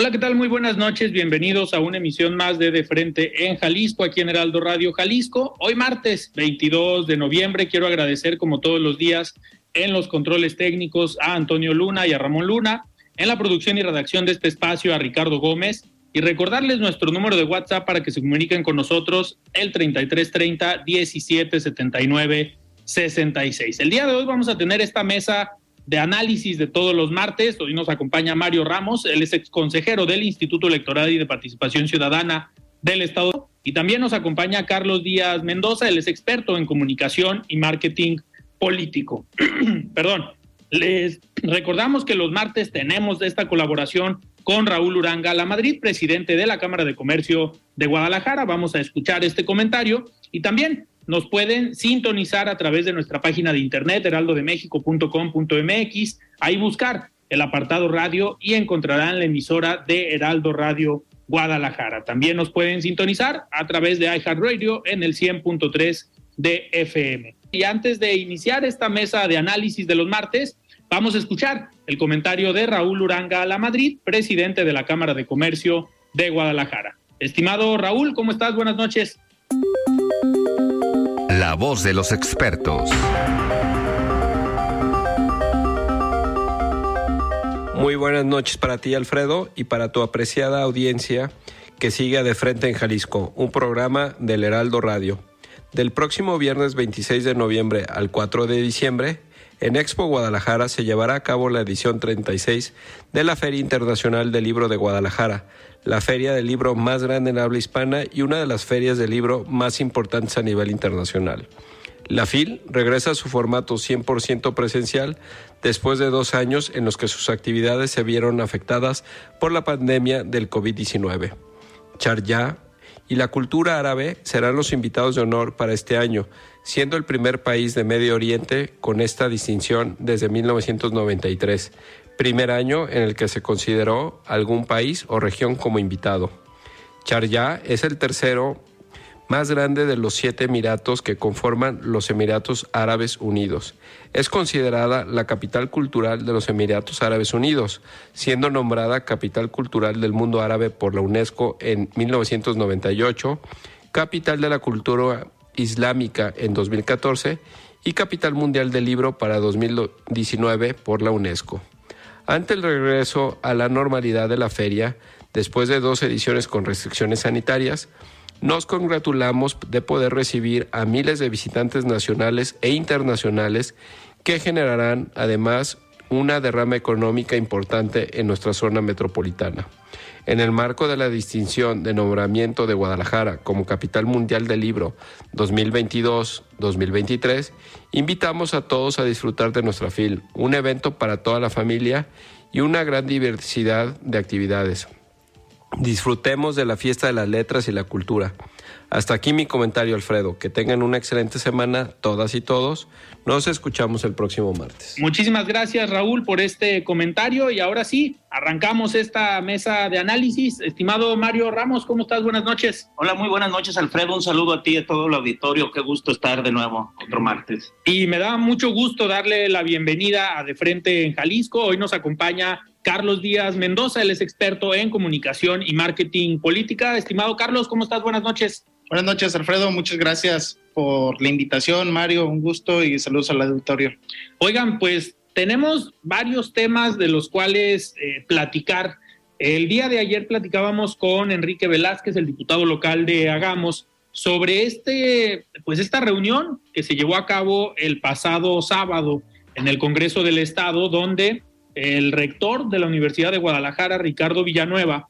Hola, ¿qué tal? Muy buenas noches. Bienvenidos a una emisión más de Frente en Jalisco, aquí en Heraldo Radio Jalisco. Hoy martes 22 de noviembre. Quiero agradecer, como todos los días, en los controles técnicos a Antonio Luna y a Ramón Luna, en la producción y redacción de este espacio a Ricardo Gómez, y recordarles nuestro número de WhatsApp para que se comuniquen con nosotros, el 3330 1779 66. El día de hoy vamos a tener esta mesa de análisis de todos los martes. Hoy nos acompaña Mario Ramos, él es exconsejero del Instituto Electoral y de Participación Ciudadana del Estado, y también nos acompaña Carlos Díaz Mendoza, él es experto en comunicación y marketing político. Perdón, les recordamos que los martes tenemos esta colaboración con Raúl Uranga Lamadrid, presidente de la Cámara de Comercio de Guadalajara. Vamos a escuchar este comentario y también nos pueden sintonizar a través de nuestra página de internet, heraldodeméxico.com.mx. Ahí buscar el apartado radio y encontrarán la emisora de Heraldo Radio Guadalajara. También nos pueden sintonizar a través de iHeartRadio en el 100.3 de FM. Y antes de iniciar esta mesa de análisis de los martes, vamos a escuchar el comentario de Raúl Uranga Lamadrid, presidente de la Cámara de Comercio de Guadalajara. Estimado Raúl, ¿cómo estás? Buenas noches. La voz de los expertos. Muy buenas noches para ti, Alfredo, y para tu apreciada audiencia que sigue De Frente en Jalisco, un programa del Heraldo Radio. Del próximo viernes 26 de noviembre al 4 de diciembre, en Expo Guadalajara se llevará a cabo la edición 36 de la Feria Internacional del Libro de Guadalajara, la feria del libro más grande en habla hispana y una de las ferias del libro más importantes a nivel internacional. La FIL regresa a su formato 100% presencial después de 2 años en los que sus actividades se vieron afectadas por la pandemia del COVID-19. Sharjah y la cultura árabe serán los invitados de honor para este año, siendo el primer país de Medio Oriente con esta distinción desde 1993, primer año en el que se consideró algún país o región como invitado. Sharjah es el tercero más grande de los 7 emiratos que conforman los Emiratos Árabes Unidos. Es considerada la capital cultural de los Emiratos Árabes Unidos, siendo nombrada Capital Cultural del Mundo Árabe por la UNESCO en 1998, Capital de la Cultura Islámica en 2014 y Capital Mundial del Libro para 2019 por la UNESCO. Ante el regreso a la normalidad de la feria, después de 2 ediciones con restricciones sanitarias, nos congratulamos de poder recibir a miles de visitantes nacionales e internacionales que generarán además una derrama económica importante en nuestra zona metropolitana. En el marco de la distinción de nombramiento de Guadalajara como Capital Mundial del Libro 2022-2023, invitamos a todos a disfrutar de nuestra FIL, un evento para toda la familia y una gran diversidad de actividades. Disfrutemos de la fiesta de las letras y la cultura. Hasta aquí mi comentario, Alfredo. Que tengan una excelente semana, todas y todos. Nos escuchamos el próximo martes. Muchísimas gracias, Raúl, por este comentario. Y ahora sí, arrancamos esta mesa de análisis. Estimado Mario Ramos, ¿cómo estás? Buenas noches. Hola, muy buenas noches, Alfredo. Un saludo a ti y a todo el auditorio. Qué gusto estar de nuevo otro martes. Y me da mucho gusto darle la bienvenida a De Frente en Jalisco. Hoy nos acompaña Carlos Díaz Mendoza, él es experto en comunicación y marketing política. Estimado Carlos, ¿cómo estás? Buenas noches. Buenas noches, Alfredo. Muchas gracias por la invitación, Mario. Un gusto y saludos al auditorio. Oigan, pues Tenemos varios temas de los cuales platicar. El día de ayer platicábamos con Enrique Velázquez, el diputado local de Hagamos, sobre esta reunión que se llevó a cabo el pasado sábado en el Congreso del Estado, donde el rector de la Universidad de Guadalajara, Ricardo Villanueva,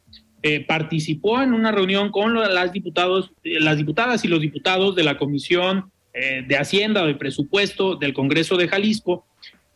participó en una reunión con las diputadas y los diputados de la Comisión de Hacienda y Presupuesto del Congreso de Jalisco,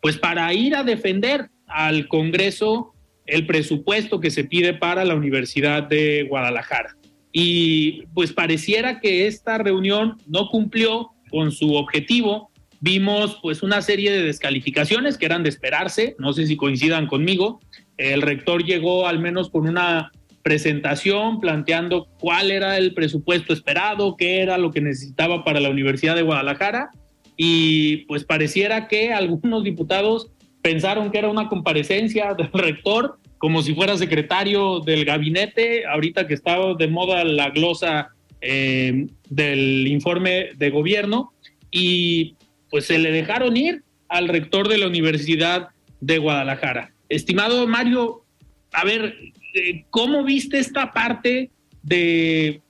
pues para ir a defender al Congreso el presupuesto que se pide para la Universidad de Guadalajara. Y pues pareciera que esta reunión no cumplió con su objetivo. Vimos pues una serie de descalificaciones que eran de esperarse, no sé si coincidan conmigo. El rector llegó al menos con una presentación planteando cuál era el presupuesto esperado, qué era lo que necesitaba para la Universidad de Guadalajara. Y pues pareciera que algunos diputados pensaron que era una comparecencia del rector, como si fuera secretario del gabinete, ahorita que está de moda la glosa del informe de gobierno, y pues se le dejaron ir al rector de la Universidad de Guadalajara. Estimado Mario, a ver, ¿cómo viste esta parte de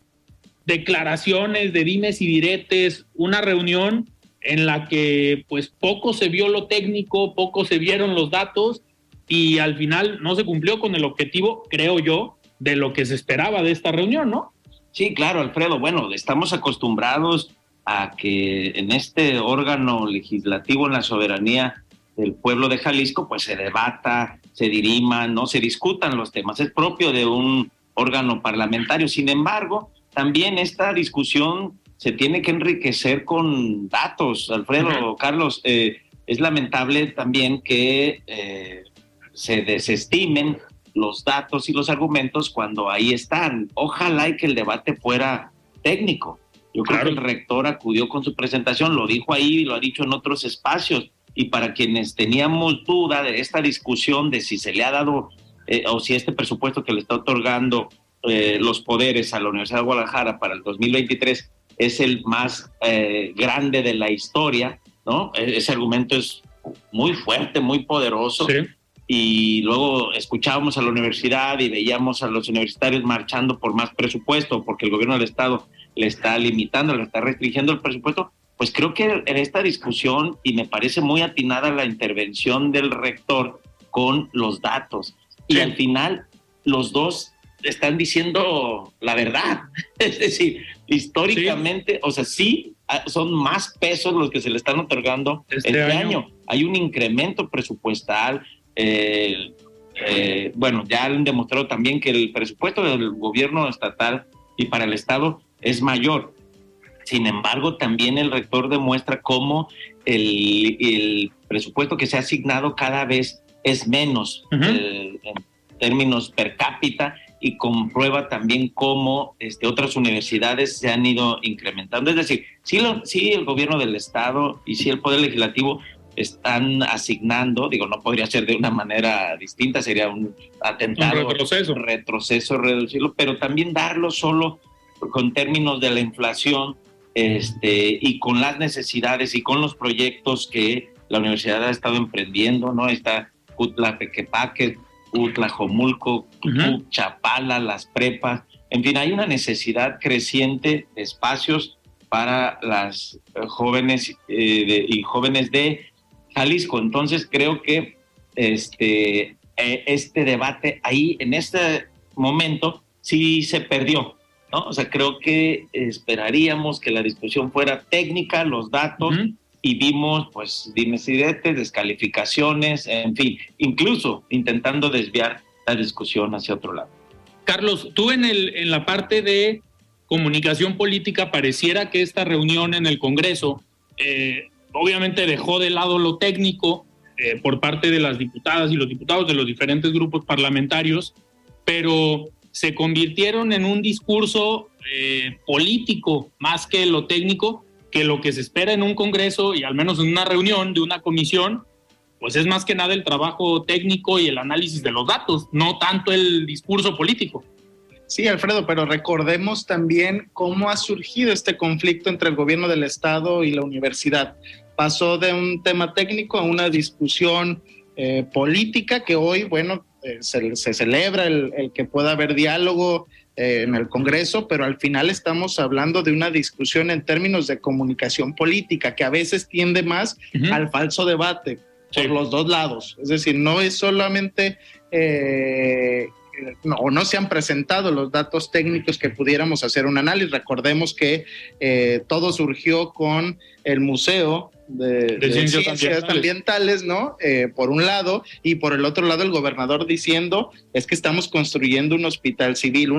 declaraciones, de dimes y diretes, una reunión en la que pues poco se vio lo técnico, poco se vieron los datos y al final no se cumplió con el objetivo, creo yo, de lo que se esperaba de esta reunión, ¿no? Sí, claro, Alfredo. Bueno, estamos acostumbrados a que en este órgano legislativo, en la soberanía del pueblo de Jalisco, pues se debata, se diriman, ¿no? Se discutan los temas. Es propio de un órgano parlamentario. Sin embargo, también esta discusión se tiene que enriquecer con datos, Alfredo. Uh-huh. Carlos, es lamentable también que se desestimen los datos y los argumentos cuando ahí están. Ojalá y que el debate fuera técnico. Yo creo que el rector acudió con su presentación, lo dijo ahí y lo ha dicho en otros espacios. Y para quienes teníamos duda de esta discusión de si se le ha dado o si este presupuesto que le está otorgando los poderes a la Universidad de Guadalajara para el 2023 es el más grande de la historia, ¿no? Ese argumento es muy fuerte, muy poderoso. Sí. Y luego escuchábamos a la universidad y veíamos a los universitarios marchando por más presupuesto porque el gobierno del Estado le está limitando, le está restringiendo el presupuesto. Pues creo que en esta discusión, y me parece muy atinada la intervención del rector con los datos. Sí. Y al final los dos están diciendo la verdad, es decir, históricamente, sí. O sea, sí son más pesos los que se le están otorgando este año. Hay un incremento presupuestal, bueno, ya han demostrado también que el presupuesto del gobierno estatal y para el Estado es mayor. Sin embargo, también el rector demuestra cómo el presupuesto que se ha asignado cada vez es menos, uh-huh, en términos per cápita, y comprueba también cómo otras universidades se han ido incrementando. Es decir, sí el gobierno del Estado y sí el Poder Legislativo están asignando, no podría ser de una manera distinta, sería un atentado, un retroceso reducirlo, pero también darlo solo con términos de la inflación y con las necesidades y con los proyectos que la universidad ha estado emprendiendo, ¿no? Está Cutla, Pequepaque, Utlajomulco, uh-huh, Chapala, las prepas. En fin, hay una necesidad creciente de espacios para las jóvenes y jóvenes de Jalisco. Entonces creo que este debate ahí en este momento sí se perdió, ¿no? O sea, creo que esperaríamos que la discusión fuera técnica, los datos, uh-huh, y vimos, pues, dimes y diretes, descalificaciones, en fin, incluso intentando desviar la discusión hacia otro lado. Carlos, tú en la parte de comunicación política pareciera que esta reunión en el Congreso obviamente dejó de lado lo técnico por parte de las diputadas y los diputados de los diferentes grupos parlamentarios, pero se convirtieron en un discurso político más que lo técnico, que lo que se espera en un congreso y al menos en una reunión de una comisión, pues es más que nada el trabajo técnico y el análisis de los datos, no tanto el discurso político. Sí, Alfredo, pero recordemos también cómo ha surgido este conflicto entre el gobierno del Estado y la universidad. pasó de un tema técnico a una discusión política que hoy, bueno, se celebra el que pueda haber diálogo en el Congreso, pero al final estamos hablando de una discusión en términos de comunicación política que a veces tiende más al falso debate por los dos lados. Es decir, no es solamente... no se han presentado los datos técnicos que pudiéramos hacer un análisis. Recordemos que todo surgió con el Museo de Ciencias Ambientales, ¿no? Por un lado, y por el otro lado el gobernador diciendo es que estamos construyendo un hospital civil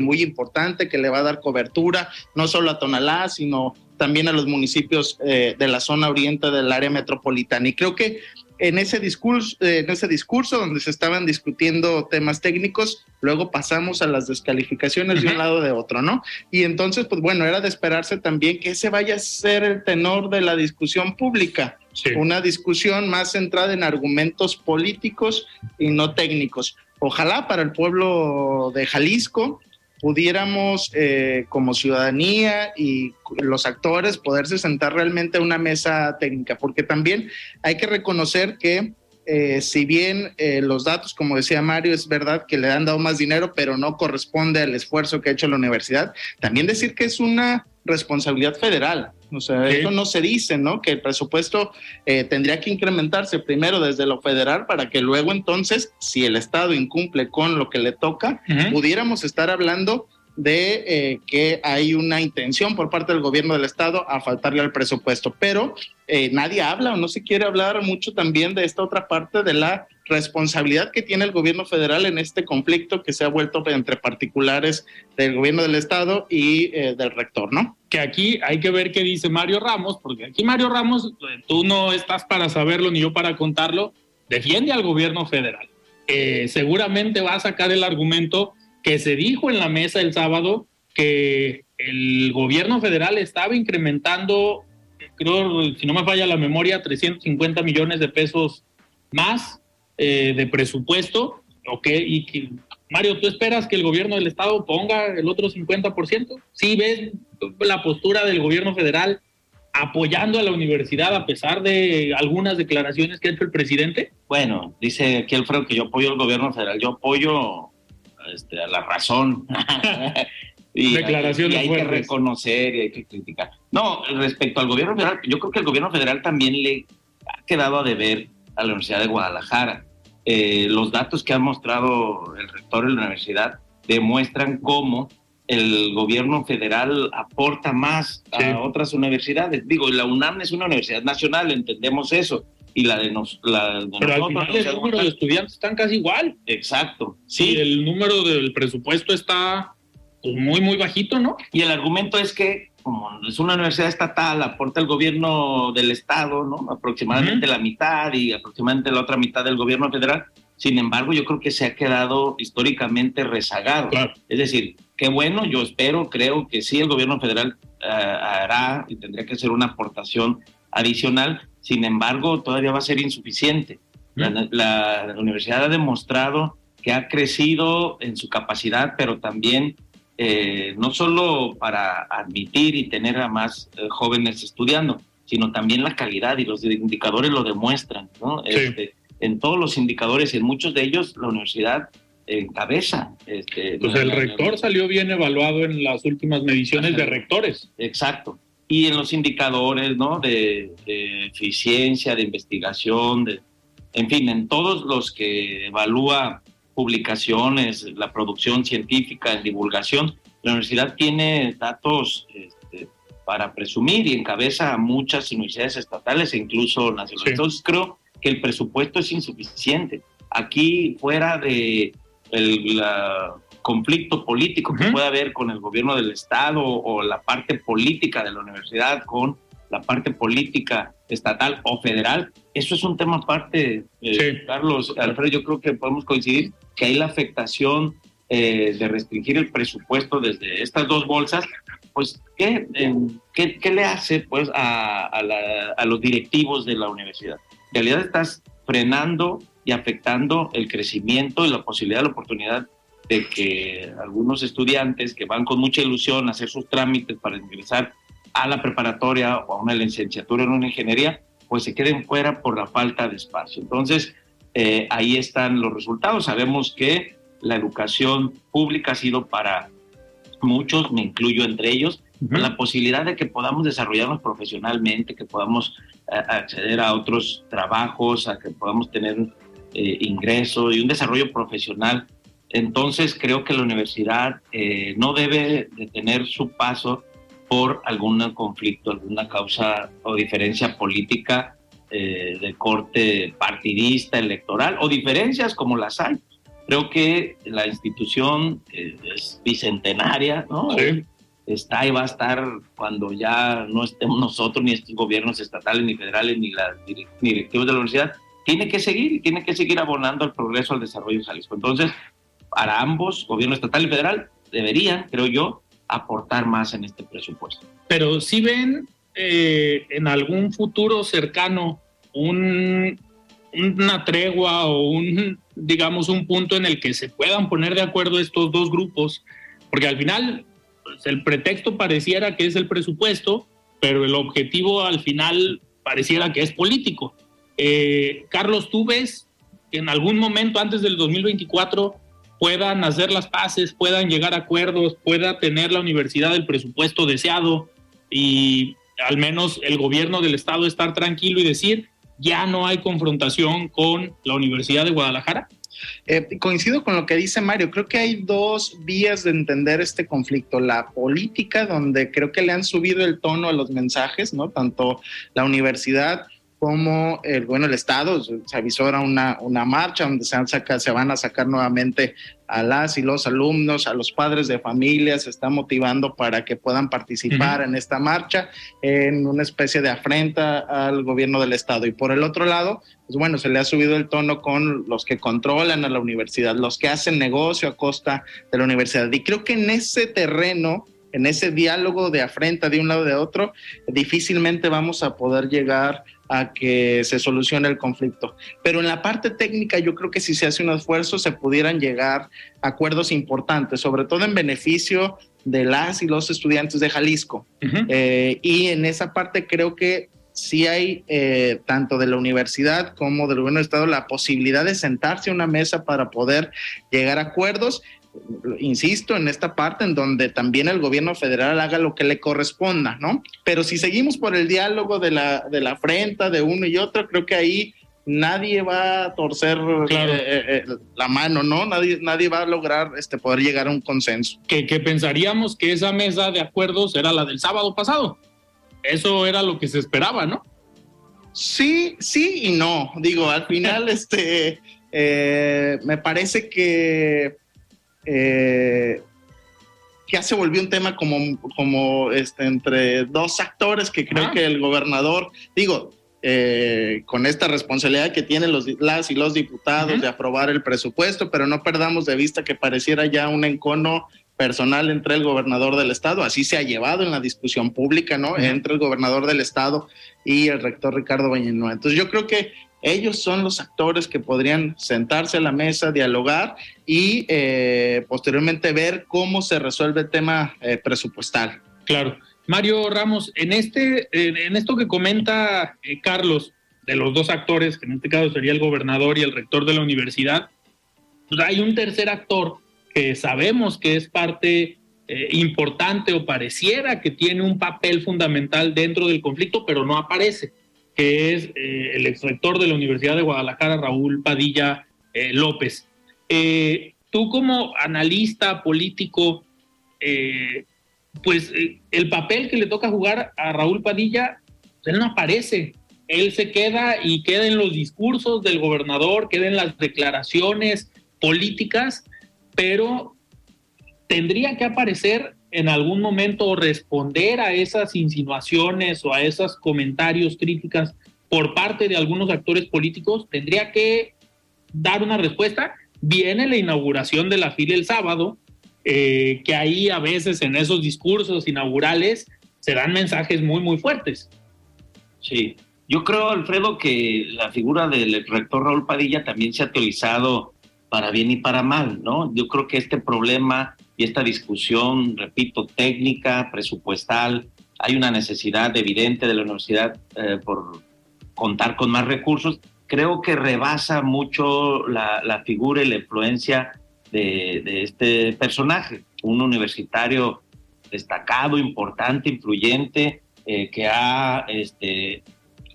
muy importante que le va a dar cobertura no solo a Tonalá, sino también a los municipios de la zona oriente del área metropolitana. Y creo que en ese discurso donde se estaban discutiendo temas técnicos, luego pasamos a las descalificaciones de un lado de otro, ¿no? Y entonces, pues bueno, era de esperarse también que ese vaya a ser el tenor de la discusión pública. Sí. Una discusión más centrada en argumentos políticos y no técnicos. Ojalá para el pueblo de Jalisco pudiéramos como ciudadanía y los actores poderse sentar realmente a una mesa técnica, porque también hay que reconocer que si bien los datos, como decía Mario, es verdad que le han dado más dinero, pero no corresponde al esfuerzo que ha hecho la universidad, también decir que es una responsabilidad federal. O sea, eso no se dice, ¿no? Que el presupuesto tendría que incrementarse primero desde lo federal para que luego entonces, si el Estado incumple con lo que le toca, pudiéramos estar hablando de que hay una intención por parte del gobierno del Estado a faltarle al presupuesto. Pero nadie habla o no se quiere hablar mucho también de esta otra parte de la responsabilidad que tiene el gobierno federal en este conflicto que se ha vuelto entre particulares del gobierno del Estado y del rector, ¿no? Que aquí hay que ver qué dice Mario Ramos, porque aquí Mario Ramos, tú no estás para saberlo ni yo para contarlo, defiende al gobierno federal. Seguramente va a sacar el argumento que se dijo en la mesa el sábado que el gobierno federal estaba incrementando, creo, si no me falla la memoria, 350 millones de pesos más de presupuesto. Okay, y que, Mario, ¿tú esperas que el gobierno del Estado ponga el otro 50%? ¿Sí ves la postura del gobierno federal apoyando a la universidad a pesar de algunas declaraciones que ha hecho el presidente? Bueno, dice aquí Alfredo que yo apoyo al gobierno federal, yo apoyo... a la razón y hay que reconocer y hay que criticar. No, respecto al gobierno federal, yo creo que el gobierno federal también le ha quedado a deber a la Universidad de Guadalajara. Los datos que ha mostrado el rector de la universidad demuestran cómo el gobierno federal aporta más a otras universidades. Digo, la UNAM es una universidad nacional, entendemos eso. Y la de, pero nosotros, al final el número de estudiantes están casi igual. Exacto. Sí, y el número del presupuesto está muy, muy bajito, ¿no? Y el argumento es que, como es una universidad estatal, aporta el gobierno del Estado, ¿no? Aproximadamente la mitad y aproximadamente la otra mitad del gobierno federal. Sin embargo, yo creo que se ha quedado históricamente rezagado. Claro. Es decir, qué bueno, yo espero, creo que sí, el gobierno federal hará y tendría que hacer una aportación adicional. Sin embargo, todavía va a ser insuficiente. La universidad ha demostrado que ha crecido en su capacidad, pero también no solo para admitir y tener a más jóvenes estudiando, sino también la calidad, y los indicadores lo demuestran, ¿no? Sí. En todos los indicadores, en muchos de ellos, la universidad encabeza. Pues el rector salió bien evaluado en las últimas mediciones de rectores. Exacto. Y en los indicadores, ¿no? De eficiencia, de investigación, en fin, en todos los que evalúa publicaciones, la producción científica, en divulgación, la universidad tiene datos para presumir y encabeza a muchas universidades estatales e incluso nacionales. Sí. Entonces creo que el presupuesto es insuficiente. Aquí, fuera de la conflicto político que puede haber con el gobierno del Estado o la parte política de la universidad con la parte política estatal o federal, eso es un tema aparte, Carlos, Alfredo, yo creo que podemos coincidir que hay la afectación de restringir el presupuesto desde estas dos bolsas, pues ¿qué le hace pues a los directivos de la universidad? En realidad estás frenando y afectando el crecimiento y la posibilidad, la oportunidad de que algunos estudiantes que van con mucha ilusión a hacer sus trámites para ingresar a la preparatoria o a una licenciatura en una ingeniería, pues se queden fuera por la falta de espacio. Entonces, ahí están los resultados. Sabemos que la educación pública ha sido para muchos, me incluyo entre ellos, la posibilidad de que podamos desarrollarnos profesionalmente, que podamos acceder a otros trabajos, a que podamos tener ingresos y un desarrollo profesional. Entonces creo que la universidad no debe detener su paso por algún conflicto, alguna causa o diferencia política de corte partidista, electoral, o diferencias como las hay. Creo que la institución es bicentenaria, ¿no? Sí. Está y va a estar cuando ya no estemos nosotros, ni estos gobiernos estatales, ni federales, ni las directivos de la universidad. Tiene que seguir abonando al progreso, al desarrollo de Jalisco. Entonces, para ambos, gobierno estatal y federal, deberían, creo yo, aportar más en este presupuesto. Pero si ven en algún futuro cercano una tregua o un punto en el que se puedan poner de acuerdo estos dos grupos, porque al final pues, el pretexto pareciera que es el presupuesto, pero el objetivo al final pareciera que es político. Carlos, ¿tú ves que en algún momento antes del 2024 puedan hacer las paces, puedan llegar a acuerdos, pueda tener la universidad el presupuesto deseado y al menos el gobierno del estado estar tranquilo y decir ya no hay confrontación con la Universidad de Guadalajara? Coincido con lo que dice Mario. Creo que hay dos vías de entender este conflicto. La política, donde creo que le han subido el tono a los mensajes, ¿no? Tanto la universidad como el Estado. Se avisora una marcha donde se van a sacar nuevamente a las y los alumnos, a los padres de familia, se está motivando para que puedan participar en esta marcha, en una especie de afrenta al gobierno del Estado. Y por el otro lado, pues bueno, se le ha subido el tono con los que controlan a la universidad, los que hacen negocio a costa de la universidad. Y creo que en ese terreno, en ese diálogo de afrenta de un lado y de otro, difícilmente vamos a poder llegar a que se solucione el conflicto. Pero en la parte técnica yo creo que si se hace un esfuerzo se pudieran llegar a acuerdos importantes, sobre todo en beneficio de las y los estudiantes de Jalisco. Y en esa parte creo que sí hay, tanto de la universidad como del gobierno del estado, la posibilidad de sentarse a una mesa para poder llegar a acuerdos. Insisto, en esta parte en donde también el gobierno federal haga lo que le corresponda, ¿no? Pero si seguimos por el diálogo de la afrenta de uno y otro, creo que ahí nadie va a torcer la mano, ¿no? Nadie va a lograr poder llegar a un consenso. Que pensaríamos que esa mesa de acuerdos era la del sábado pasado. Eso era lo que se esperaba, ¿no? Sí y no. Digo, al final me parece que ya se volvió un tema como entre dos actores que creo que el gobernador, con esta responsabilidad que tienen las y los diputados de aprobar el presupuesto, pero no perdamos de vista que pareciera ya un encono personal entre el gobernador del estado, así se ha llevado en la discusión pública, ¿no? Entre el gobernador del estado y el rector Ricardo Villanueva. Entonces yo creo que ellos son los actores que podrían sentarse a la mesa, dialogar y posteriormente ver cómo se resuelve el tema presupuestal. Claro. Mario Ramos, en esto que comenta Carlos, de los dos actores, que en este caso sería el gobernador y el rector de la universidad, pues hay un tercer actor que sabemos que es parte importante o pareciera que tiene un papel fundamental dentro del conflicto, pero no aparece, que es el exrector de la Universidad de Guadalajara, Raúl Padilla López. Tú como analista político, el papel que le toca jugar a Raúl Padilla, él no aparece, él se queda y queda en los discursos del gobernador, queda en las declaraciones políticas, pero tendría que aparecer en algún momento responder a esas insinuaciones o a esos comentarios, críticas por parte de algunos actores políticos. Tendría que dar una respuesta. Viene la inauguración de la FIL el sábado, que ahí a veces en esos discursos inaugurales se dan mensajes muy, muy fuertes. Sí, yo creo, Alfredo, que la figura del rector Raúl Padilla también se ha utilizado para bien y para mal, ¿no? Yo creo que este problema y esta discusión, repito, técnica, presupuestal, hay una necesidad evidente de la universidad por contar con más recursos. Creo que rebasa mucho la figura y la influencia de este personaje, un universitario destacado, importante, influyente, que ha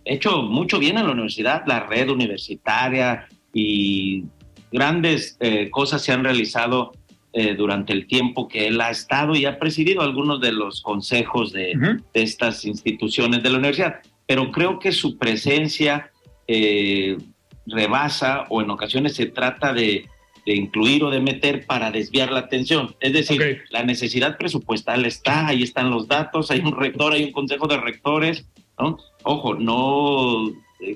hecho mucho bien en la universidad, la red universitaria y grandes cosas se han realizado durante el tiempo que él ha estado y ha presidido algunos de los consejos de estas instituciones de la universidad. Pero creo que su presencia rebasa, o en ocasiones se trata de incluir o de meter para desviar la atención. Es decir, okay, la necesidad presupuestal está, ahí están los datos, hay un rector, hay un consejo de rectores, ¿no? Ojo, no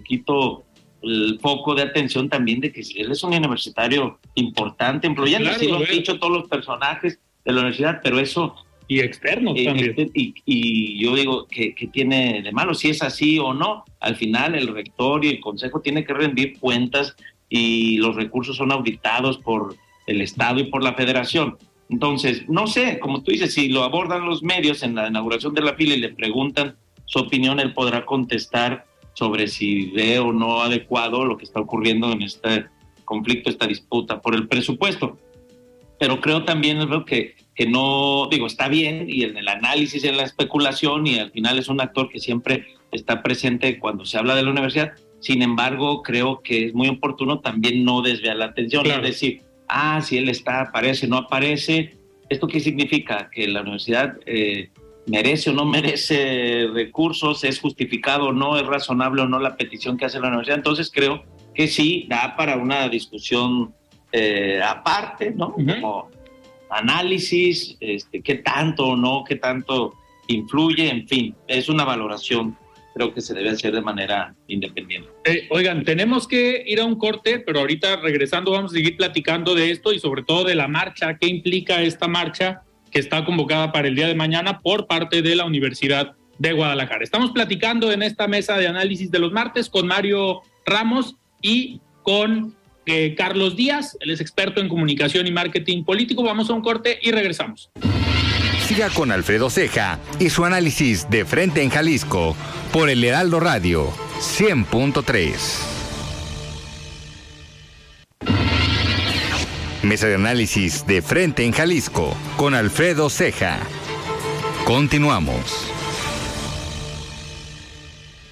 quito el foco de atención también de que él es un universitario importante, influyente, claro, así lo han dicho todos los personajes de la universidad, pero eso... Y externos también. Y yo digo, ¿qué tiene de malo? Si es así o no, al final el rector y el consejo tienen que rendir cuentas y los recursos son auditados por el Estado y por la Federación. Entonces, no sé, como tú dices, si lo abordan los medios en la inauguración de la fila y le preguntan su opinión, él podrá contestar sobre si ve o no adecuado lo que está ocurriendo en este conflicto, esta disputa por el presupuesto. Pero creo también que no, digo, está bien, y en el análisis, en la especulación, y al final es un actor que siempre está presente cuando se habla de la universidad. Sin embargo, creo que es muy oportuno también no desviar la atención, claro, es decir, si él está, aparece, no aparece, ¿esto qué significa? ¿Que la universidad merece o no merece recursos? ¿Es justificado o no? ¿Es razonable o no la petición que hace la universidad? Entonces creo que sí, da para una discusión aparte, ¿no? Uh-huh. Como análisis, qué tanto o no, qué tanto influye, en fin, es una valoración. Creo que se debe hacer de manera independiente. Oigan, tenemos que ir a un corte, pero ahorita regresando vamos a seguir platicando de esto y sobre todo de la marcha, qué implica esta marcha que está convocada para el día de mañana por parte de la Universidad de Guadalajara. Estamos platicando en esta mesa de análisis de los martes con Mario Ramos y con Carlos Díaz, él es experto en comunicación y marketing político. Vamos a un corte y regresamos. Siga con Alfredo Ceja y su análisis de Frente en Jalisco por el Heraldo Radio 100.3. Mesa de análisis de Frente en Jalisco con Alfredo Ceja. Continuamos.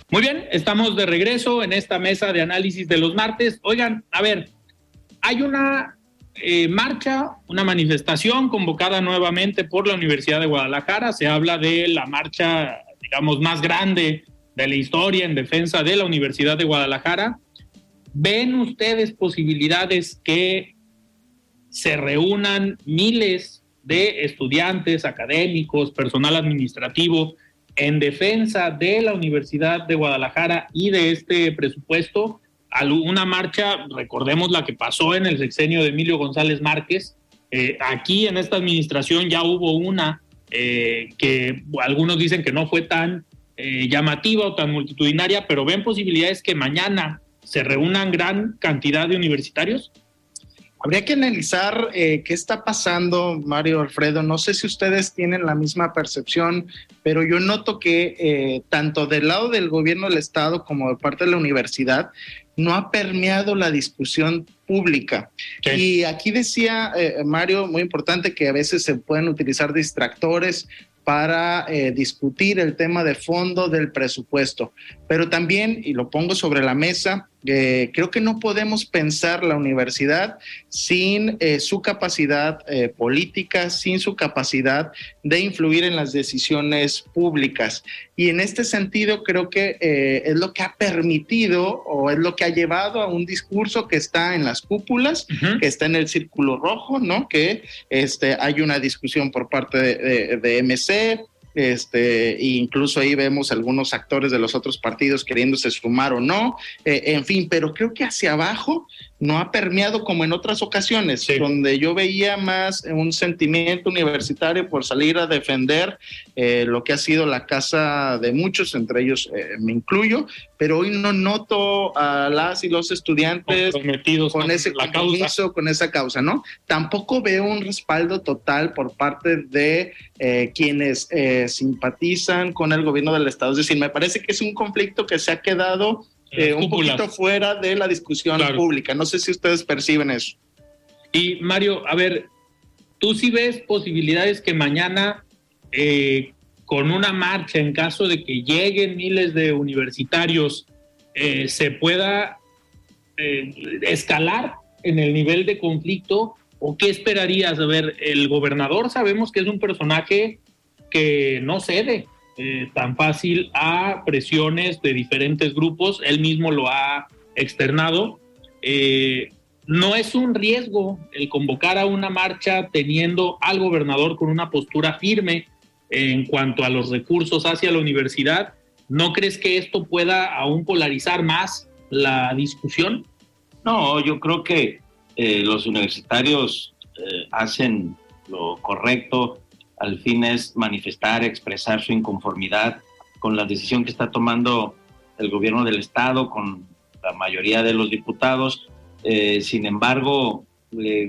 Muy bien, estamos de regreso en esta mesa de análisis de los martes. Oigan, a ver, hay una manifestación convocada nuevamente por la Universidad de Guadalajara. Se habla de la marcha, digamos, más grande de la historia en defensa de la Universidad de Guadalajara. ¿Ven ustedes posibilidades que se reúnan miles de estudiantes, académicos, personal administrativo en defensa de la Universidad de Guadalajara y de este presupuesto? Una marcha, recordemos la que pasó en el sexenio de Emilio González Márquez, aquí en esta administración ya hubo una que algunos dicen que no fue tan llamativa o tan multitudinaria, pero ¿ven posibilidades que mañana se reúnan gran cantidad de universitarios? Habría que analizar qué está pasando, Mario, Alfredo. No sé si ustedes tienen la misma percepción, pero yo noto que tanto del lado del gobierno del Estado como de parte de la universidad no ha permeado la discusión pública. Sí. Y aquí decía Mario, muy importante, que a veces se pueden utilizar distractores para discutir el tema de fondo del presupuesto. Pero también, y lo pongo sobre la mesa, creo que no podemos pensar la universidad sin su capacidad política, sin su capacidad de influir en las decisiones públicas. Y en este sentido creo que es lo que ha permitido o es lo que ha llevado a un discurso que está en las cúpulas, uh-huh, que está en el círculo rojo, ¿no? Que hay una discusión por parte de MC, incluso ahí vemos algunos actores de los otros partidos queriéndose sumar o no, en fin, pero creo que hacia abajo no ha permeado como en otras ocasiones, sí, donde yo veía más un sentimiento universitario por salir a defender lo que ha sido la casa de muchos, entre ellos me incluyo, pero hoy no noto a las y los estudiantes con ese compromiso, con esa causa, ¿no? Tampoco veo un respaldo total por parte de quienes simpatizan con el gobierno del Estado. Es decir, me parece que es un conflicto que se ha quedado un poquito fuera de la discusión pública. No sé si ustedes perciben eso. Y Mario, a ver, ¿tú sí ves posibilidades que mañana con una marcha, en caso de que lleguen miles de universitarios, se pueda escalar en el nivel de conflicto? ¿O qué esperarías? A ver, el gobernador sabemos que es un personaje que no cede tan fácil a presiones de diferentes grupos, él mismo lo ha externado. ¿No es un riesgo el convocar a una marcha teniendo al gobernador con una postura firme en cuanto a los recursos hacia la universidad? ¿No crees que esto pueda aún polarizar más la discusión? No, yo creo que los universitarios hacen lo correcto. Al fin es manifestar, expresar su inconformidad con la decisión que está tomando el gobierno del Estado, con la mayoría de los diputados. Sin embargo,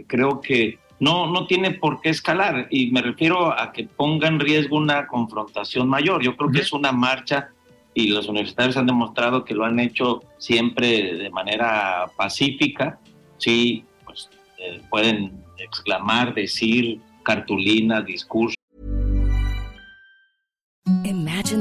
creo que no tiene por qué escalar, y me refiero a que ponga en riesgo una confrontación mayor. Yo creo que es una marcha, y los universitarios han demostrado que lo han hecho siempre de manera pacífica. Sí, pues pueden exclamar, decir cartulina, discurso. Imagine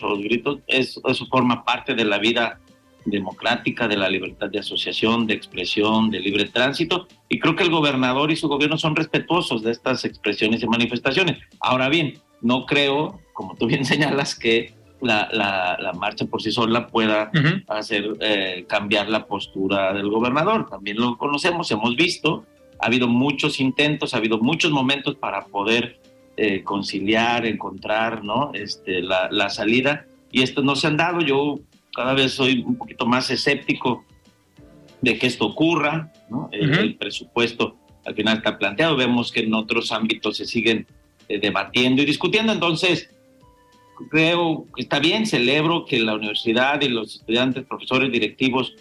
Los gritos, eso forma parte de la vida democrática, de la libertad de asociación, de expresión, de libre tránsito, y creo que el gobernador y su gobierno son respetuosos de estas expresiones y manifestaciones. Ahora bien, no creo, como tú bien señalas, que la marcha por sí sola pueda hacer cambiar la postura del gobernador. También lo conocemos, hemos visto, ha habido muchos intentos, ha habido muchos momentos para poder conciliar, encontrar, ¿no?, la salida, y esto no se han dado. Yo cada vez soy un poquito más escéptico de que esto ocurra, ¿no? El presupuesto al final está planteado, vemos que en otros ámbitos se siguen debatiendo y discutiendo. Entonces creo que está bien, celebro que la universidad y los estudiantes, profesores, directivos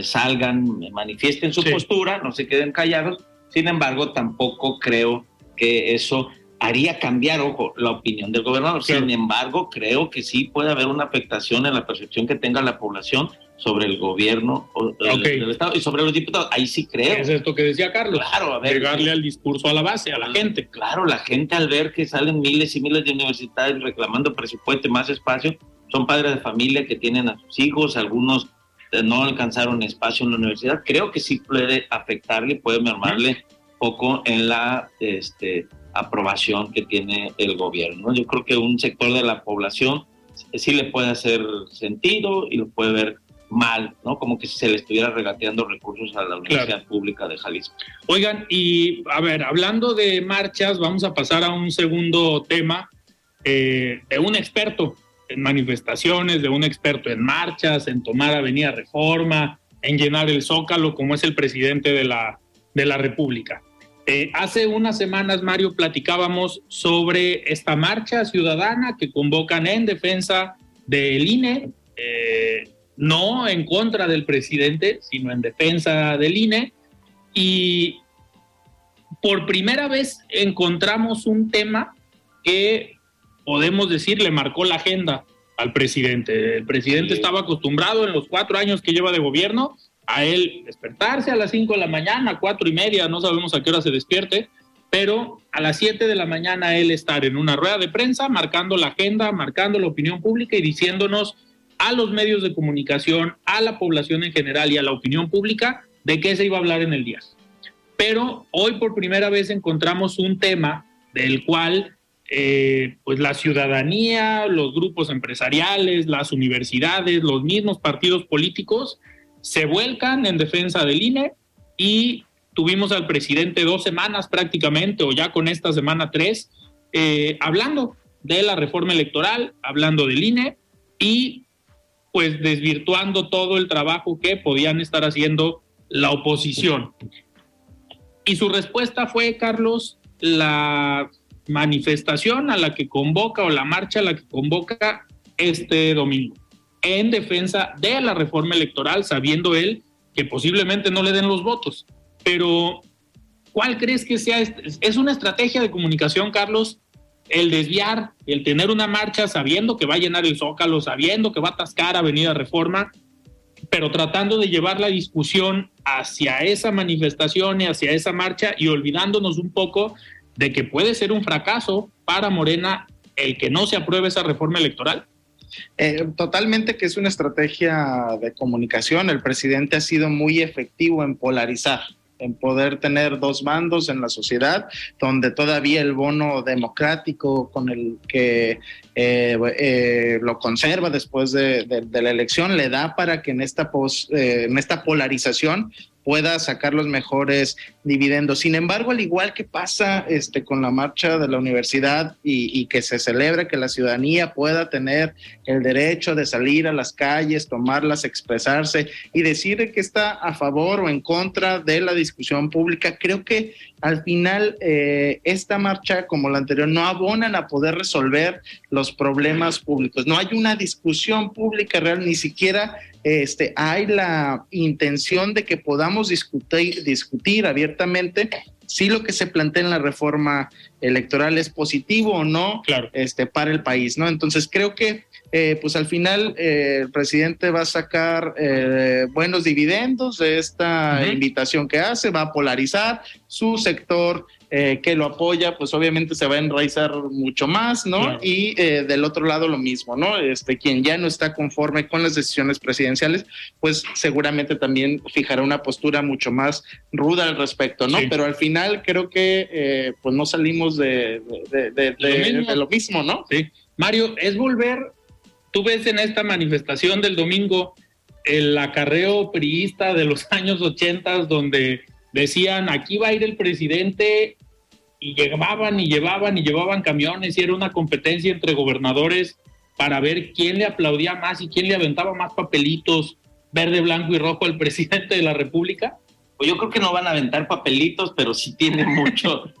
salgan, manifiesten su postura, no se queden callados. Sin embargo, tampoco creo que eso haría cambiar, ojo, la opinión del gobernador. Sin embargo, creo que sí puede haber una afectación en la percepción que tenga la población sobre el gobierno del Estado y sobre los diputados. Ahí sí creo. Es esto que decía Carlos. Claro, a ver. Llegarle al discurso a la base, a la gente. Claro, la gente, al ver que salen miles y miles de universitarios reclamando presupuesto y más espacio, son padres de familia que tienen a sus hijos, algunos no alcanzaron espacio en la universidad. Creo que sí puede afectarle, puede mermarle poco en la aprobación que tiene el gobierno. Yo creo que un sector de la población sí le puede hacer sentido y lo puede ver mal, ¿no? Como que se le estuviera regateando recursos a la Universidad Pública de Jalisco. Oigan, y a ver, hablando de marchas, vamos a pasar a un segundo tema de un experto en manifestaciones, de un experto en marchas, en tomar Avenida Reforma, en llenar el Zócalo, como es el presidente de la República. Hace unas semanas, Mario, platicábamos sobre esta marcha ciudadana que convocan en defensa del INE, no en contra del presidente, sino en defensa del INE. Y por primera vez encontramos un tema que, podemos decir, le marcó la agenda al presidente. El presidente estaba acostumbrado en los 4 años que lleva de gobierno a él despertarse a las 5 de la mañana, 4:30, no sabemos a qué hora se despierte, pero a las 7 de la mañana él estar en una rueda de prensa marcando la agenda, marcando la opinión pública y diciéndonos a los medios de comunicación, a la población en general y a la opinión pública de qué se iba a hablar en el día. Pero hoy por primera vez encontramos un tema del cual pues la ciudadanía, los grupos empresariales, las universidades, los mismos partidos políticos se vuelcan en defensa del INE, y tuvimos al presidente 2 semanas prácticamente, o ya con esta semana 3, hablando de la reforma electoral, hablando del INE y pues desvirtuando todo el trabajo que podían estar haciendo la oposición. Y su respuesta fue, Carlos, la manifestación a la que convoca, o la marcha a la que convoca este domingo, en defensa de la reforma electoral, sabiendo él que posiblemente no le den los votos. Pero, ¿cuál crees que sea? Es una estrategia de comunicación, Carlos, el desviar, el tener una marcha sabiendo que va a llenar el Zócalo, sabiendo que va a atascar Avenida Reforma, pero tratando de llevar la discusión hacia esa manifestación y hacia esa marcha, y olvidándonos un poco de que puede ser un fracaso para Morena el que no se apruebe esa reforma electoral. Totalmente, que es una estrategia de comunicación. El presidente ha sido muy efectivo en polarizar, en poder tener 2 bandos en la sociedad, donde todavía el bono democrático con el que lo conserva después de la elección le da para que en esta polarización pueda sacar los mejores dividendos. Sin embargo, al igual que pasa con la marcha de la universidad y que se celebra, que la ciudadanía pueda tener el derecho de salir a las calles, tomarlas, expresarse y decir que está a favor o en contra de la discusión pública, creo que al final esta marcha, como la anterior, no abonan a poder resolver los problemas públicos. No hay una discusión pública real, ni siquiera hay la intención de que podamos discutir abiertamente si lo que se plantea en la reforma electoral es positivo o no, claro, para el país, ¿no? Entonces creo que pues al final el presidente va a sacar buenos dividendos de esta invitación que hace, va a polarizar su sector que lo apoya, pues obviamente se va a enraizar mucho más, ¿no? Claro. Y del otro lado lo mismo, ¿no? Quien ya no está conforme con las decisiones presidenciales, pues seguramente también fijará una postura mucho más ruda al respecto, ¿no? Sí. Pero al final creo que pues no salimos de lo mismo, ¿no? Sí. Mario, es volver, tú ves en esta manifestación del domingo el acarreo priista de los años 80, donde decían, aquí va a ir el presidente, y llevaban camiones, y era una competencia entre gobernadores para ver quién le aplaudía más y quién le aventaba más papelitos verde, blanco y rojo al presidente de la República. Pues yo creo que no van a aventar papelitos, pero sí tiene mucho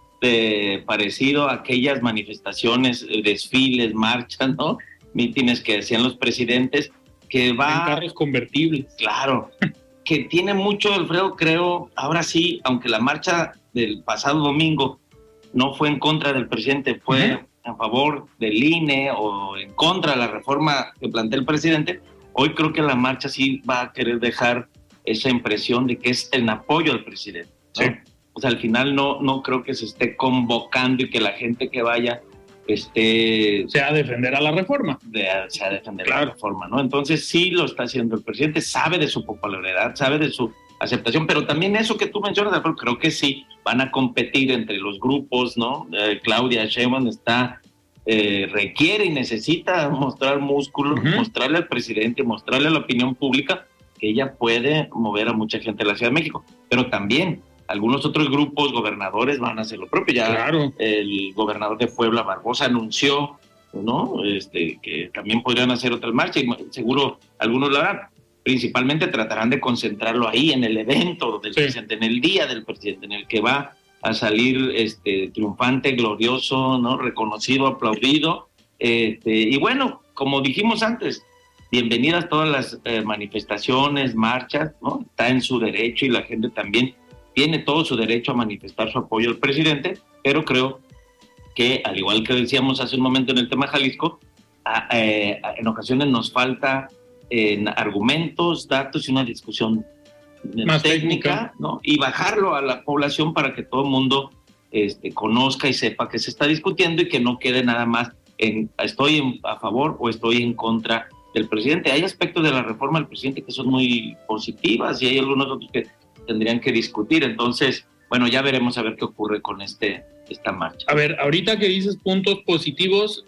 parecido a aquellas manifestaciones, desfiles, marchas, ¿no? Mítines que hacían los presidentes, que va... En carros convertibles. Claro, que tiene mucho, Alfredo, creo, ahora sí, aunque la marcha del pasado domingo no fue en contra del presidente, fue a favor del INE o en contra de la reforma que plantea el presidente, hoy creo que la marcha sí va a querer dejar esa impresión de que es en apoyo al presidente, ¿no? Sí. O sea, al final no creo que se esté convocando y que la gente que vaya sea a defender a la reforma. Sea a defender, claro, la reforma, ¿no? Entonces sí lo está haciendo el presidente, sabe de su popularidad, sabe de su aceptación, pero también eso que tú mencionas, creo que sí, van a competir entre los grupos, ¿no? Claudia Sheinbaum requiere y necesita mostrar músculo, mostrarle al presidente, mostrarle a la opinión pública que ella puede mover a mucha gente de la Ciudad de México, pero también algunos otros grupos, gobernadores, van a hacer lo propio. Ya claro. El gobernador de Puebla, Barbosa, anunció, ¿no? Que también podrían hacer otras marchas, y seguro algunos lo harán. Principalmente tratarán de concentrarlo ahí, en el evento del presidente, en el día del presidente, en el que va a salir triunfante, glorioso, ¿no? Reconocido, aplaudido. Y bueno, como dijimos antes, bienvenidas todas las manifestaciones, marchas, ¿no? Está en su derecho y la gente también tiene todo su derecho a manifestar su apoyo al presidente, pero creo que, al igual que decíamos hace un momento en el tema Jalisco, en ocasiones nos falta argumentos, datos y una discusión más técnica, ¿no? Y bajarlo a la población para que todo el mundo conozca y sepa que se está discutiendo y que no quede nada más en estoy a favor o estoy en contra del presidente. Hay aspectos de la reforma del presidente que son muy positivas y hay algunos otros que tendrían que discutir. Entonces, bueno, ya veremos a ver qué ocurre con esta marcha. A ver, ahorita que dices puntos positivos,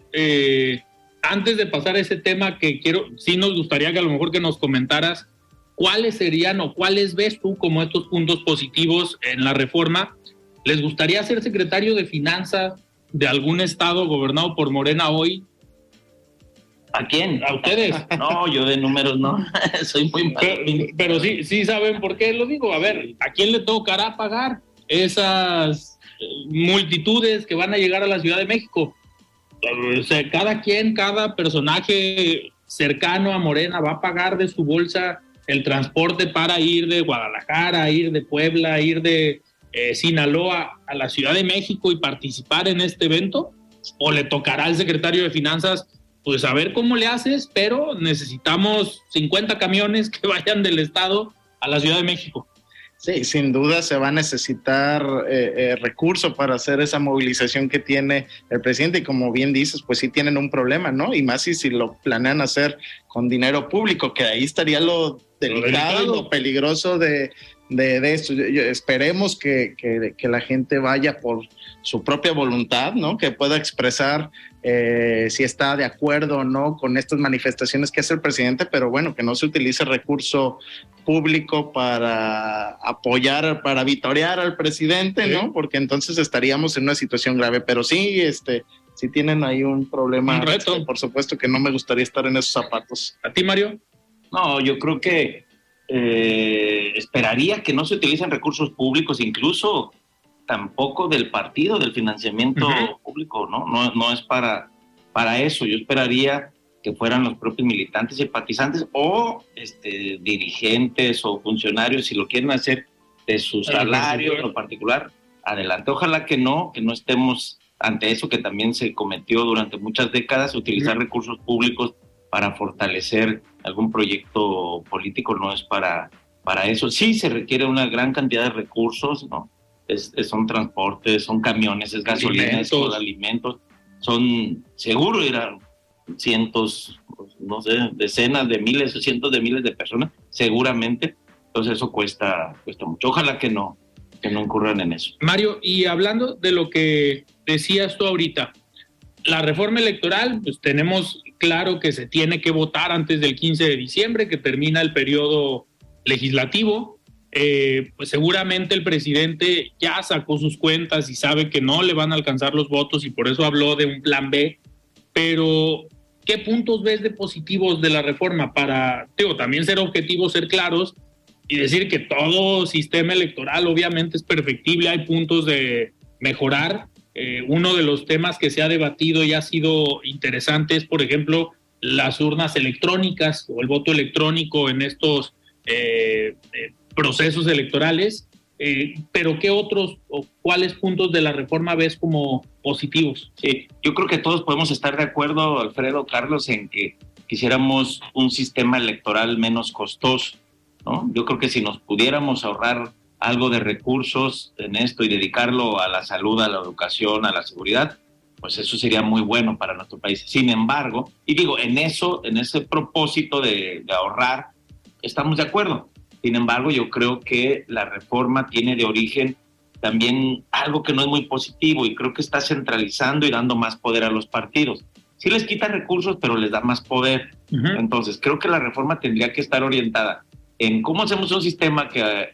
antes de pasar a ese tema que sí nos gustaría que a lo mejor que nos comentaras cuáles serían o cuáles ves tú como estos puntos positivos en la reforma. ¿Les gustaría ser secretario de Finanzas de algún estado gobernado por Morena hoy? ¿A quién? ¿A ustedes? No, yo de números no, soy muy malo. Pero sí saben por qué lo digo. A ver, ¿a quién le tocará pagar esas multitudes que van a llegar a la Ciudad de México? O sea, cada personaje cercano a Morena va a pagar de su bolsa el transporte para ir de Guadalajara, ir de Puebla, ir de Sinaloa a la Ciudad de México y participar en este evento, o le tocará al secretario de Finanzas, pues a ver cómo le haces, pero necesitamos 50 camiones que vayan del Estado a la Ciudad de México. Sí, sin duda se va a necesitar recursos para hacer esa movilización que tiene el presidente, y como bien dices, pues sí tienen un problema, ¿no? Y más si lo planean hacer con dinero público, que ahí estaría lo delicado, lo peligroso de esto. Esperemos que la gente vaya por su propia voluntad, ¿no? Que pueda expresar si está de acuerdo o no con estas manifestaciones que hace el presidente, pero bueno, que no se utilice recurso público para apoyar, para vitorear al presidente, sí, ¿no? Porque entonces estaríamos en una situación grave, pero sí, sí tienen ahí un problema. Un reto. Por supuesto que no me gustaría estar en esos zapatos. ¿A ti, Mario? No, yo creo que esperaría que no se utilicen recursos públicos, incluso tampoco del partido, del financiamiento uh-huh. público, ¿no? No es para eso. Yo esperaría que fueran los propios militantes y simpatizantes o dirigentes o funcionarios, si lo quieren hacer, de su salario en lo particular, adelante. Ojalá que no estemos ante eso que también se cometió durante muchas décadas, utilizar uh-huh. recursos públicos para fortalecer algún proyecto político, no es para eso. Sí se requiere una gran cantidad de recursos, ¿no? Son transportes, son camiones, es gasolina, es todo, alimentos, son, seguro irán cientos, no sé, decenas de miles o cientos de miles de personas, seguramente. Entonces eso cuesta mucho. Ojalá que no incurran en eso. Mario, y hablando de lo que decías tú ahorita, la reforma electoral, pues tenemos claro que se tiene que votar antes del 15 de diciembre, que termina el periodo legislativo. Pues seguramente el presidente ya sacó sus cuentas y sabe que no le van a alcanzar los votos y por eso habló de un plan B. Pero, ¿qué puntos ves de positivos de la reforma? Para, también ser objetivos, ser claros y decir que todo sistema electoral obviamente es perfectible, hay puntos de mejorar. Uno de los temas que se ha debatido y ha sido interesante es, por ejemplo, las urnas electrónicas o el voto electrónico en estos procesos electorales. Pero, ¿qué otros o cuáles puntos de la reforma ves como positivos? Sí, yo creo que todos podemos estar de acuerdo, Alfredo, Carlos, en que quisiéramos un sistema electoral menos costoso, ¿no? Yo creo que si nos pudiéramos ahorrar algo de recursos en esto y dedicarlo a la salud, a la educación, a la seguridad, pues eso sería muy bueno para nuestro país. Sin embargo, y digo, en ese propósito de ahorrar, estamos de acuerdo. Sin embargo, yo creo que la reforma tiene de origen también algo que no es muy positivo y creo que está centralizando y dando más poder a los partidos. Sí les quita recursos, pero les da más poder. Uh-huh. Entonces, creo que la reforma tendría que estar orientada en cómo hacemos un sistema que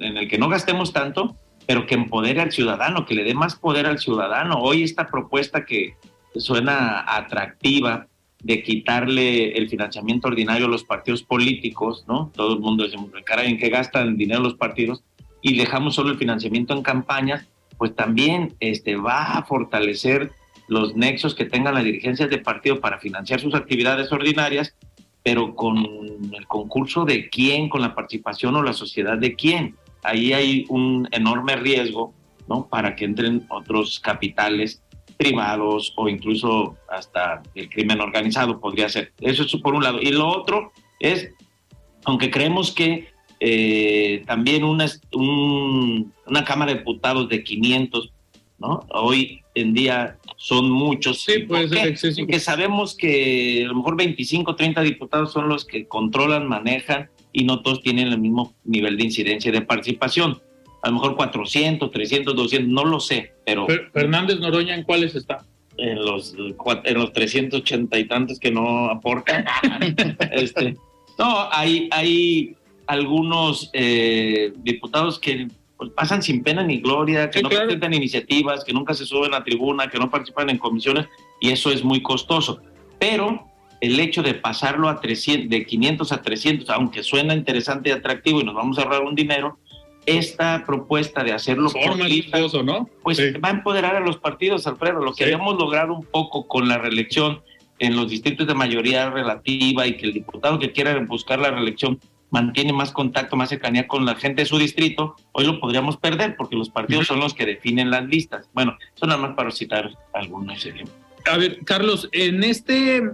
en el que no gastemos tanto, pero que empodere al ciudadano, que le dé más poder al ciudadano. Hoy esta propuesta que suena atractiva de quitarle el financiamiento ordinario a los partidos políticos, ¿no? Todo el mundo dice, caray, ¿en qué gastan dinero los partidos? Y dejamos solo el financiamiento en campañas, pues también va a fortalecer los nexos que tengan las dirigencias de partido para financiar sus actividades ordinarias, pero con el concurso de quién, con la participación o la sociedad de quién. Ahí hay un enorme riesgo, ¿no?, para que entren otros capitales privados o incluso hasta el crimen organizado podría ser. Eso es por un lado. Y lo otro es, aunque creemos que también una Cámara de Diputados de 500, ¿no?, hoy en día son muchos. Sí, puede ser excesivo. Porque sabemos que a lo mejor 25, 30 diputados son los que controlan, manejan, y no todos tienen el mismo nivel de incidencia y de participación. A lo mejor 400, 300, 200, no lo sé, pero... Fernández Noroña, ¿en cuáles está? En los 380 y tantos que no aportan. No, hay algunos diputados que pues, pasan sin pena ni gloria, que sí, no presentan iniciativas, que nunca se suben a tribuna, que no participan en comisiones, y eso es muy costoso. Pero el hecho de pasarlo a 300, de 500 a 300, aunque suena interesante y atractivo y nos vamos a ahorrar un dinero, esta propuesta de hacerlo por ¿no? Pues sí, va a empoderar a los partidos, Alfredo. Lo que habíamos logrado un poco con la reelección en los distritos de mayoría relativa, y que el diputado que quiera buscar la reelección mantiene más contacto, más cercanía con la gente de su distrito, hoy lo podríamos perder porque los partidos son los que definen las listas. Bueno, eso nada más para citar algunos ejemplos. A ver, Carlos, en este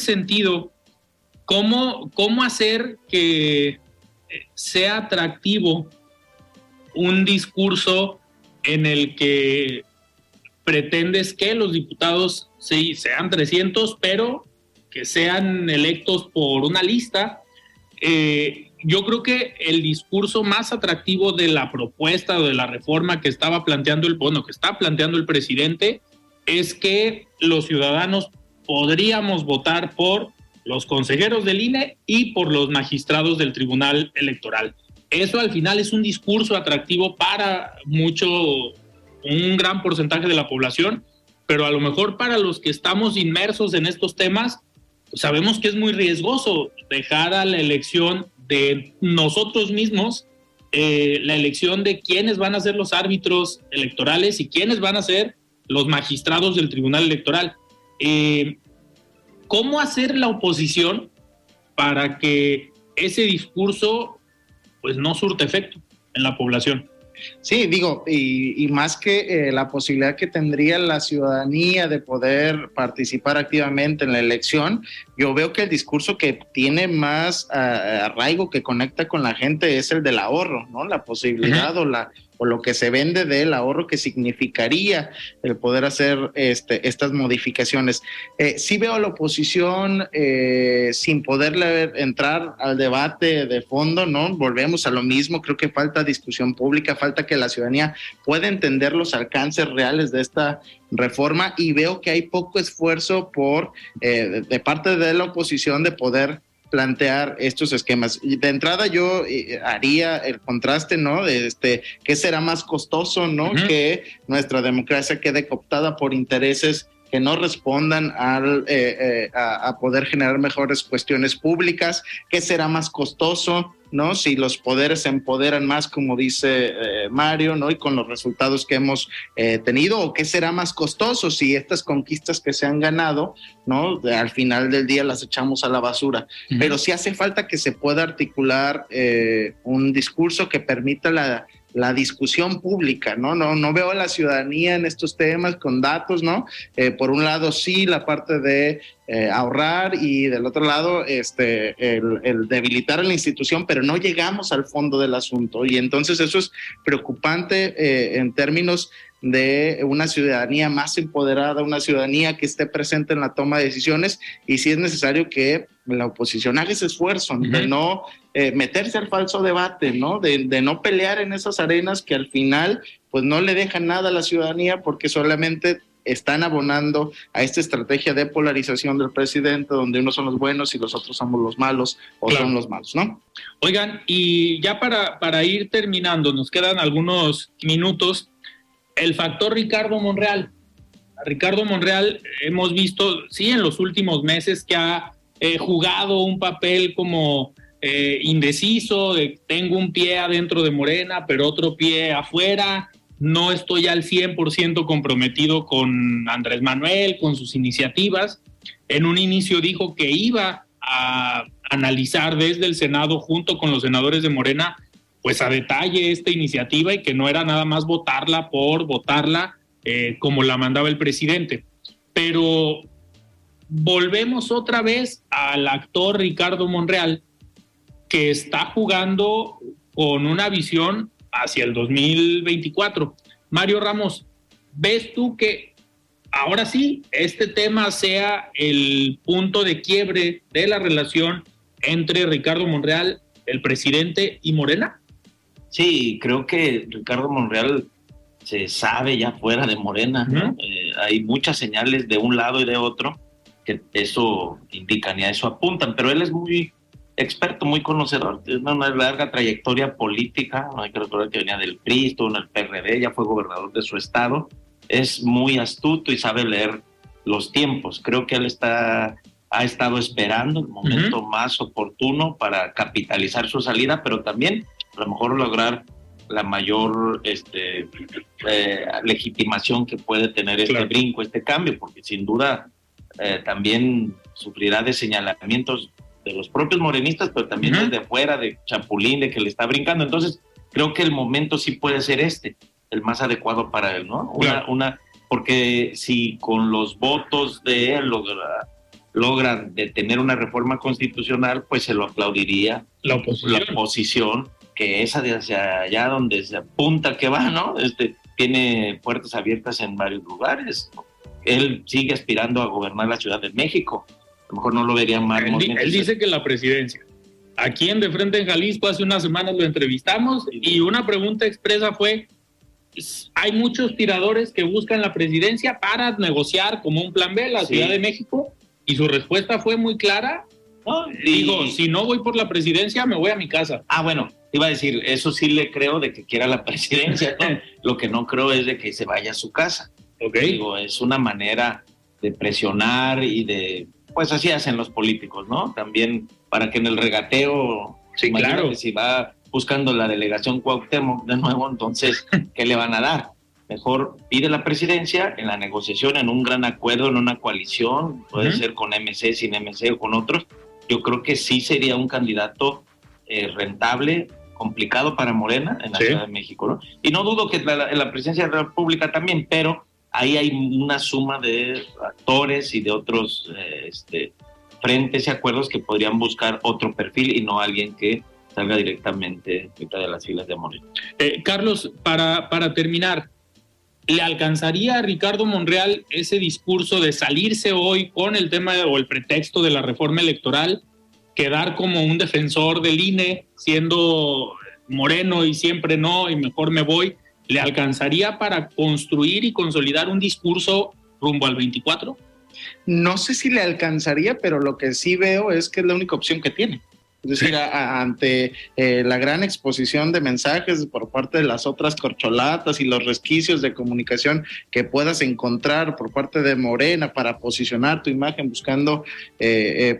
sentido, ¿cómo hacer que sea atractivo un discurso en el que pretendes que los diputados sí sean 300, pero que sean electos por una lista? Yo creo que el discurso más atractivo de la propuesta o de la reforma que está planteando el presidente es que los ciudadanos podríamos votar por los consejeros del INE y por los magistrados del Tribunal Electoral. Eso al final es un discurso atractivo para un gran porcentaje de la población, pero a lo mejor para los que estamos inmersos en estos temas, pues sabemos que es muy riesgoso dejar a la elección de nosotros mismos, la elección de quiénes van a ser los árbitros electorales y quiénes van a ser los magistrados del Tribunal Electoral. ¿Cómo hacer la oposición para que ese discurso pues no surta efecto en la población? Sí, digo, y más que la posibilidad que tendría la ciudadanía de poder participar activamente en la elección, yo veo que el discurso que tiene más arraigo, que conecta con la gente, es el del ahorro, ¿no? La posibilidad o lo que se vende del ahorro que significaría el poder hacer estas modificaciones. Sí veo a la oposición sin poderle entrar al debate de fondo, ¿no? Volvemos a lo mismo, creo que falta discusión pública, falta que la ciudadanía pueda entender los alcances reales de esta reforma, y veo que hay poco esfuerzo de parte de la oposición de poder plantear estos esquemas. De entrada yo haría el contraste, ¿no? ¿Qué será más costoso, no? Que nuestra democracia quede cooptada por intereses que no respondan a poder generar mejores cuestiones públicas. ¿Qué será más costoso, no? Si los poderes se empoderan más, como dice Mario, ¿no? Y con los resultados que hemos tenido, o qué será más costoso si estas conquistas que se han ganado, ¿no? Al final del día las echamos a la basura. Pero sí hace falta que se pueda articular un discurso que permita la discusión pública, ¿no? No veo a la ciudadanía en estos temas con datos, ¿no? Por un lado sí la parte de ahorrar, y del otro lado el debilitar a la institución, pero no llegamos al fondo del asunto, y entonces eso es preocupante en términos de una ciudadanía más empoderada, una ciudadanía que esté presente en la toma de decisiones, y sí es necesario que la oposición haga ese esfuerzo de no meterse al falso debate, ¿no? De no pelear en esas arenas que al final pues no le dejan nada a la ciudadanía, porque solamente están abonando a esta estrategia de polarización del presidente, donde unos son los buenos y los otros somos los malos, o claro, son los malos, ¿no? Oigan, y ya para ir terminando, nos quedan algunos minutos. El factor Ricardo Monreal. Ricardo Monreal hemos visto, sí, en los últimos meses que ha jugado un papel como indeciso, tengo un pie adentro de Morena, pero otro pie afuera, No estoy al 100% comprometido con Andrés Manuel, con sus iniciativas. En un inicio dijo que iba a analizar desde el Senado, junto con los senadores de Morena, pues a detalle esta iniciativa y que no era nada más votarla por votarla como la mandaba el presidente. Pero volvemos otra vez al actor Ricardo Monreal, que está jugando con una visión hacia el 2024. Mario Ramos, ¿ves tú que ahora sí este tema sea el punto de quiebre de la relación entre Ricardo Monreal, el presidente, y Morena? Sí, creo que Ricardo Monreal se sabe ya fuera de Morena, ¿no? Hay muchas señales de un lado y de otro que eso indican y a eso apuntan, pero él es muy experto, muy conocedor, tiene una larga trayectoria política. No hay que recordar que venía del PRI, estuvo en el PRD, ya fue gobernador de su estado, es muy astuto y sabe leer los tiempos. Creo que él ha estado esperando el momento más oportuno para capitalizar su salida, pero también a lo mejor lograr la mayor legitimación que puede tener brinco, este cambio, porque sin duda también sufrirá de señalamientos de los propios morenistas, pero también desde fuera, de Chapulín, de que le está brincando. Entonces, creo que el momento sí puede ser el más adecuado para él, ¿no? Porque si con los votos de él logran detener una reforma constitucional, pues se lo aplaudiría la oposición, que es hacia allá donde se apunta que va, ¿no? Tiene puertas abiertas en varios lugares. Él sigue aspirando a gobernar la Ciudad de México. A lo mejor no lo vería mal. Él dice que la presidencia. Aquí en De Frente en Jalisco hace unas semanas lo entrevistamos y una pregunta expresa fue: hay muchos tiradores que buscan la presidencia para negociar como un plan B la Ciudad de México, y su respuesta fue muy clara. No, digo, si no voy por la presidencia, me voy a mi casa. Ah, bueno, iba a decir, eso sí le creo de que quiera la presidencia, ¿no? Lo que no creo es de que se vaya a su casa. Okay. Digo, es una manera de presionar y de... Pues así hacen los políticos, ¿no? También para que en el regateo... Sí, claro. Si va buscando la delegación Cuauhtémoc de nuevo, entonces, ¿qué le van a dar? Mejor pide la presidencia en la negociación, en un gran acuerdo, en una coalición, puede ser con MC, sin MC o con otros. Yo creo que sí sería un candidato rentable, complicado para Morena en la Ciudad de México, ¿no? Y no dudo que la presidencia de la República también, pero... Ahí hay una suma de actores y de otros frentes y acuerdos que podrían buscar otro perfil y no alguien que salga directamente de las filas de Morena. Carlos, para terminar, ¿le alcanzaría a Ricardo Monreal ese discurso de salirse hoy con el tema o el pretexto de la reforma electoral, quedar como un defensor del INE, siendo moreno y siempre no, y mejor me voy? ¿Le alcanzaría para construir y consolidar un discurso rumbo al 24? No sé si le alcanzaría, pero lo que sí veo es que es la única opción que tiene. Es decir, ante la gran exposición de mensajes por parte de las otras corcholatas y los resquicios de comunicación que puedas encontrar por parte de Morena para posicionar tu imagen buscando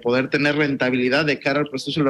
poder tener rentabilidad de cara al proceso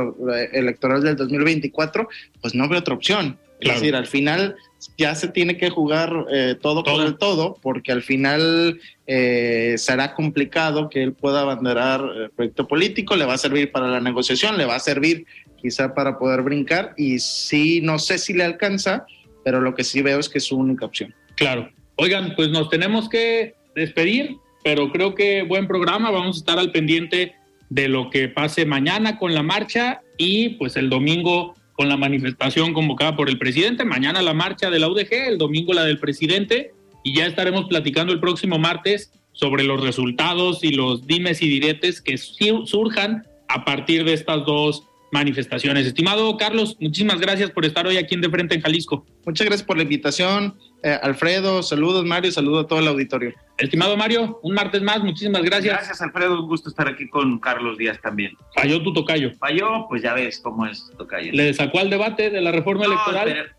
electoral del 2024, pues no veo otra opción. Claro. Es decir, al final ya se tiene que jugar todo por el todo, porque al final será complicado que él pueda abanderar el proyecto político. Le va a servir para la negociación, le va a servir quizá para poder brincar, y sí, no sé si le alcanza, pero lo que sí veo es que es su única opción. Claro. Oigan, pues nos tenemos que despedir, pero creo que buen programa. Vamos a estar al pendiente de lo que pase mañana con la marcha y pues el domingo con la manifestación convocada por el presidente. Mañana la marcha de la UDG, el domingo la del presidente, y ya estaremos platicando el próximo martes sobre los resultados y los dimes y diretes que surjan a partir de estas dos manifestaciones. Estimado Carlos, muchísimas gracias por estar hoy aquí en De Frente en Jalisco. Muchas gracias por la invitación, Alfredo. Saludos, Mario, saludos a todo el auditorio. Estimado Mario, un martes más, muchísimas gracias. Gracias, Alfredo, un gusto estar aquí con Carlos Díaz también. Falló tu tocayo. Falló, pues ya ves cómo es tocayo. ¿Le sacó al debate de la reforma electoral? Espera.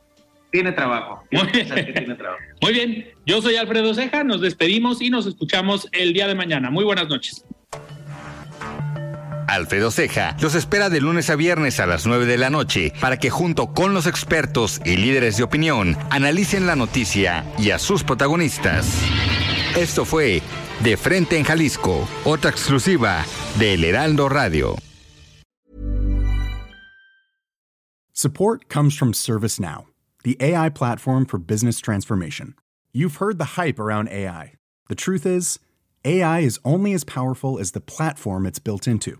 Tiene trabajo. Muy bien, yo soy Alfredo Ceja, nos despedimos y nos escuchamos el día de mañana. Muy buenas noches. Alfredo Ceja, los espera de lunes a viernes a las 9 de la noche para que junto con los expertos y líderes de opinión analicen la noticia y a sus protagonistas. Esto fue De Frente en Jalisco, otra exclusiva del Heraldo Radio. Support comes from ServiceNow, the AI platform for business transformation. You've heard the hype around AI. The truth is, AI is only as powerful as the platform it's built into.